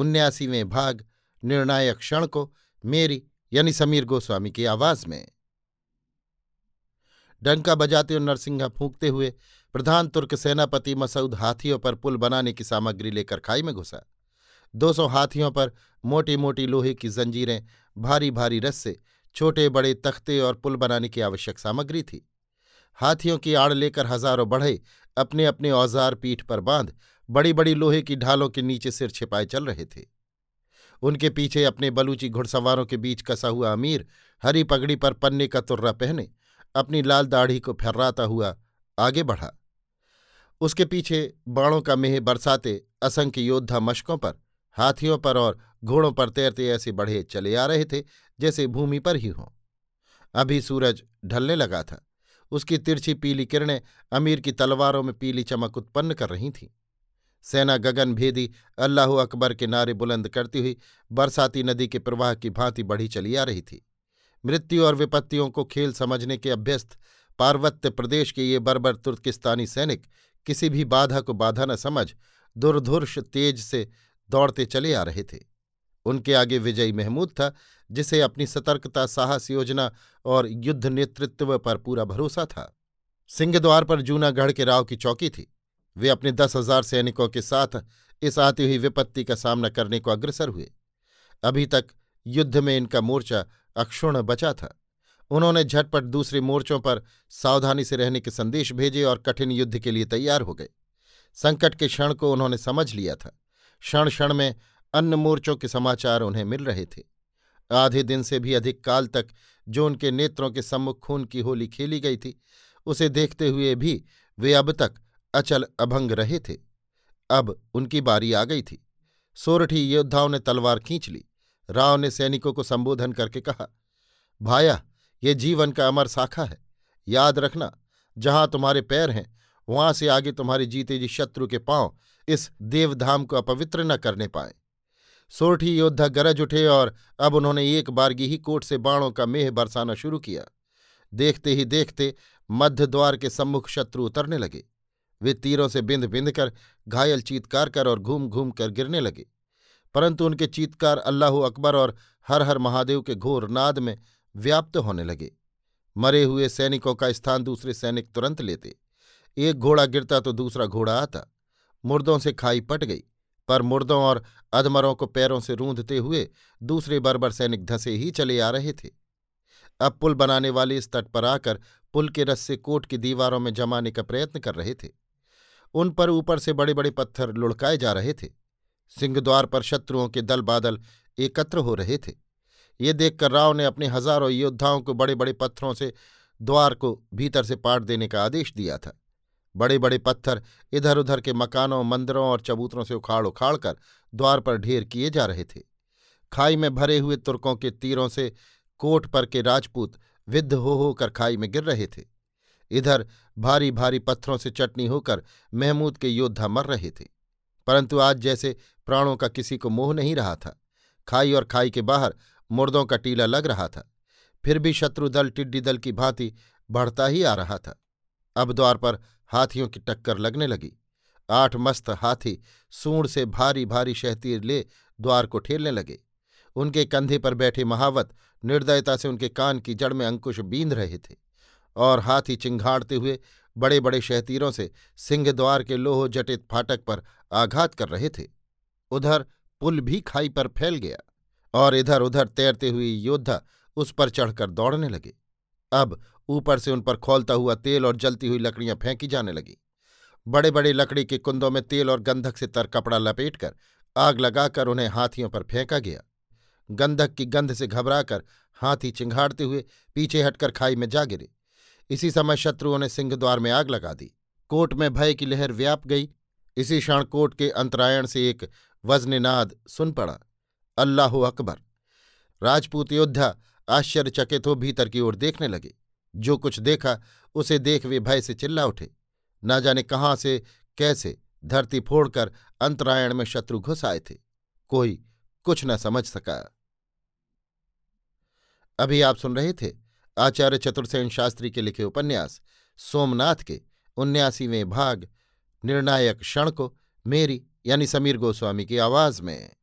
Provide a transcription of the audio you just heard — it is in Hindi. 79वें भाग निर्णायक क्षण को मेरी यानी समीर गोस्वामी की आवाज में। डंका बजाते और नरसिंघा फूंकते हुए प्रधान तुर्क सेनापति मसौद हाथियों पर पुल बनाने की सामग्री लेकर खाई में घुसा। 200 हाथियों पर मोटी मोटी लोहे की जंजीरें, भारी भारी रस्से, छोटे बड़े तख्ते और पुल बनाने की आवश्यक सामग्री थी। हाथियों की आड़ लेकर हजारों बढ़ई अपने अपने औजार पीठ पर बांध बड़ी बड़ी लोहे की ढालों के नीचे सिर छिपाए चल रहे थे। उनके पीछे अपने बलूची घुड़सवारों के बीच कसा हुआ अमीर हरी पगड़ी पर पन्ने का तुर्रा पहने अपनी लाल दाढ़ी को फर्राता हुआ आगे बढ़ा। उसके पीछे बाणों का मेह बरसाते असंख्य योद्धा मशकों पर, हाथियों पर और घोड़ों पर तैरते ऐसे बढ़े चले आ रहे थे जैसे भूमि पर ही हों। अभी सूरज ढलने लगा था। उसकी तिरछी पीली किरणें अमीर की तलवारों में पीली चमक उत्पन्न कर रही थीं। सेना गगन भेदी अल्लाहू अकबर के नारे बुलंद करती हुई बरसाती नदी के प्रवाह की भांति बढ़ी चली आ रही थी। मृत्यु और विपत्तियों को खेल समझने के अभ्यस्त पार्वत्य प्रदेश के ये बर्बर तुर्किस्तानी सैनिक किसी भी बाधा को बाधा न समझ दुर्धुर्ष तेज से दौड़ते चले आ रहे थे। उनके आगे विजयी महमूद था, जिसे अपनी सतर्कता, साहस, योजना और युद्ध नेतृत्व पर पूरा भरोसा था। सिंहद्वार पर जूनागढ़ के राव की चौकी थी। वे अपने 10,000 सैनिकों के साथ इस आती हुई विपत्ति का सामना करने को अग्रसर हुए। अभी तक युद्ध में इनका मोर्चा अक्षुण्ण बचा था। उन्होंने झटपट दूसरे मोर्चों पर सावधानी से रहने के संदेश भेजे और कठिन युद्ध के लिए तैयार हो गए। संकट के क्षण को उन्होंने समझ लिया था। क्षण क्षण में अन्य मोर्चों के समाचार उन्हें मिल रहे थे। आधे दिन से भी अधिक काल तक जो उनके नेत्रों के सम्मुख खून की होली खेली गई थी, उसे देखते हुए भी वे अब तक अचल अभंग रहे थे। अब उनकी बारी आ गई थी। सोरठी योद्धाओं ने तलवार खींच ली। राव ने सैनिकों को संबोधन करके कहा, भाया, ये जीवन का अमर शाखा है। याद रखना, जहां तुम्हारे पैर हैं वहां से आगे तुम्हारे जीते जी शत्रु के पांव इस देवधाम को अपवित्र न करने पाए। सोरठी योद्धा गरज उठे और अब उन्होंने एक बारगी ही कोट से बाणों का मेह बरसाना शुरू किया। देखते ही देखते मध्य द्वार के सम्मुख शत्रु उतरने लगे। वे तीरों से बिंध बिंध कर, घायल चीत्कार कर और घूम घूम कर गिरने लगे, परंतु उनके चीत्कार अल्लाहू अकबर और हर हर महादेव के घोर नाद में व्याप्त होने लगे। मरे हुए सैनिकों का स्थान दूसरे सैनिक तुरंत लेते। एक घोड़ा गिरता तो दूसरा घोड़ा आता। मुर्दों से खाई पट गई, पर मुर्दों और अधमरों को पैरों से रूंधते हुए दूसरे बर्बर सैनिक धंसे ही चले आ रहे थे। अब पुल बनाने वाले इस तट पर आकर पुल के रस्से कोट की दीवारों में जमाने का प्रयत्न कर रहे थे। उन पर ऊपर से बड़े बड़े पत्थर लुढ़काए जा रहे थे। सिंहद्वार पर शत्रुओं के दल बादल एकत्र हो रहे थे। ये देखकर राव ने अपने हजारों योद्धाओं को बड़े बड़े पत्थरों से द्वार को भीतर से पाट देने का आदेश दिया था। बड़े बड़े पत्थर इधर उधर के मकानों, मंदिरों और चबूतरों से उखाड़ उखाड़ कर द्वार पर ढेर किए जा रहे थे। खाई में भरे हुए तुर्कों के तीरों से कोट पर के राजपूत विद्ध हो कर खाई में गिर रहे थे। इधर भारी भारी पत्थरों से चटनी होकर महमूद के योद्धा मर रहे थे, परंतु आज जैसे प्राणों का किसी को मोह नहीं रहा था। खाई और खाई के बाहर मुर्दों का टीला लग रहा था। फिर भी शत्रु दल टिड्डी दल की भांति बढ़ता ही आ रहा था। अब द्वार पर हाथियों की टक्कर लगने लगी। 8 मस्त हाथी सूंड से भारी भारी शहतीर ले द्वार को ठेलने लगे। उनके कंधे पर बैठे महावत निर्दयता से उनके कान की जड़ में अंकुश बींध रहे थे, और हाथी चिंघाड़ते हुए बड़े बड़े शहतीरों से सिंहद्वार के लोह जटित फाटक पर आघात कर रहे थे। उधर पुल भी खाई पर फैल गया। और इधर उधर तैरते हुए योद्धा उस पर चढ़कर दौड़ने लगे। अब ऊपर से उन पर खौलता हुआ तेल और जलती हुई लकड़ियां फेंकी जाने लगी। बड़े बड़े लकड़ी के कुंदों में तेल और गंधक से तर कपड़ा लपेटकर आग लगाकर उन्हें हाथियों पर फेंका गया। गंधक की गंध से घबराकर हाथी चिंघाड़ते हुए पीछे हटकर खाई में जा गिरे। इसी समय शत्रुओं ने सिंहद्वार में आग लगा दी। कोट में भय की लहर व्याप गई। इसी क्षण कोट के अंतरायण से एक वज्रनाद सुन पड़ा, अल्लाहु अकबर। राजपूत योद्धा आश्चर्यचकित हो भीतर की ओर देखने लगे। जो कुछ देखा उसे देख वे भय से चिल्ला उठे। ना जाने कहाँ से कैसे धरती फोड़कर अंतरायण में शत्रु घुस आए थे। कोई कुछ न समझ सका। अभी आप सुन रहे थे आचार्य चतुर्सेन शास्त्री के लिखे उपन्यास सोमनाथ के 79वें भाग निर्णायक क्षण को मेरी यानी समीर गोस्वामी की आवाज में।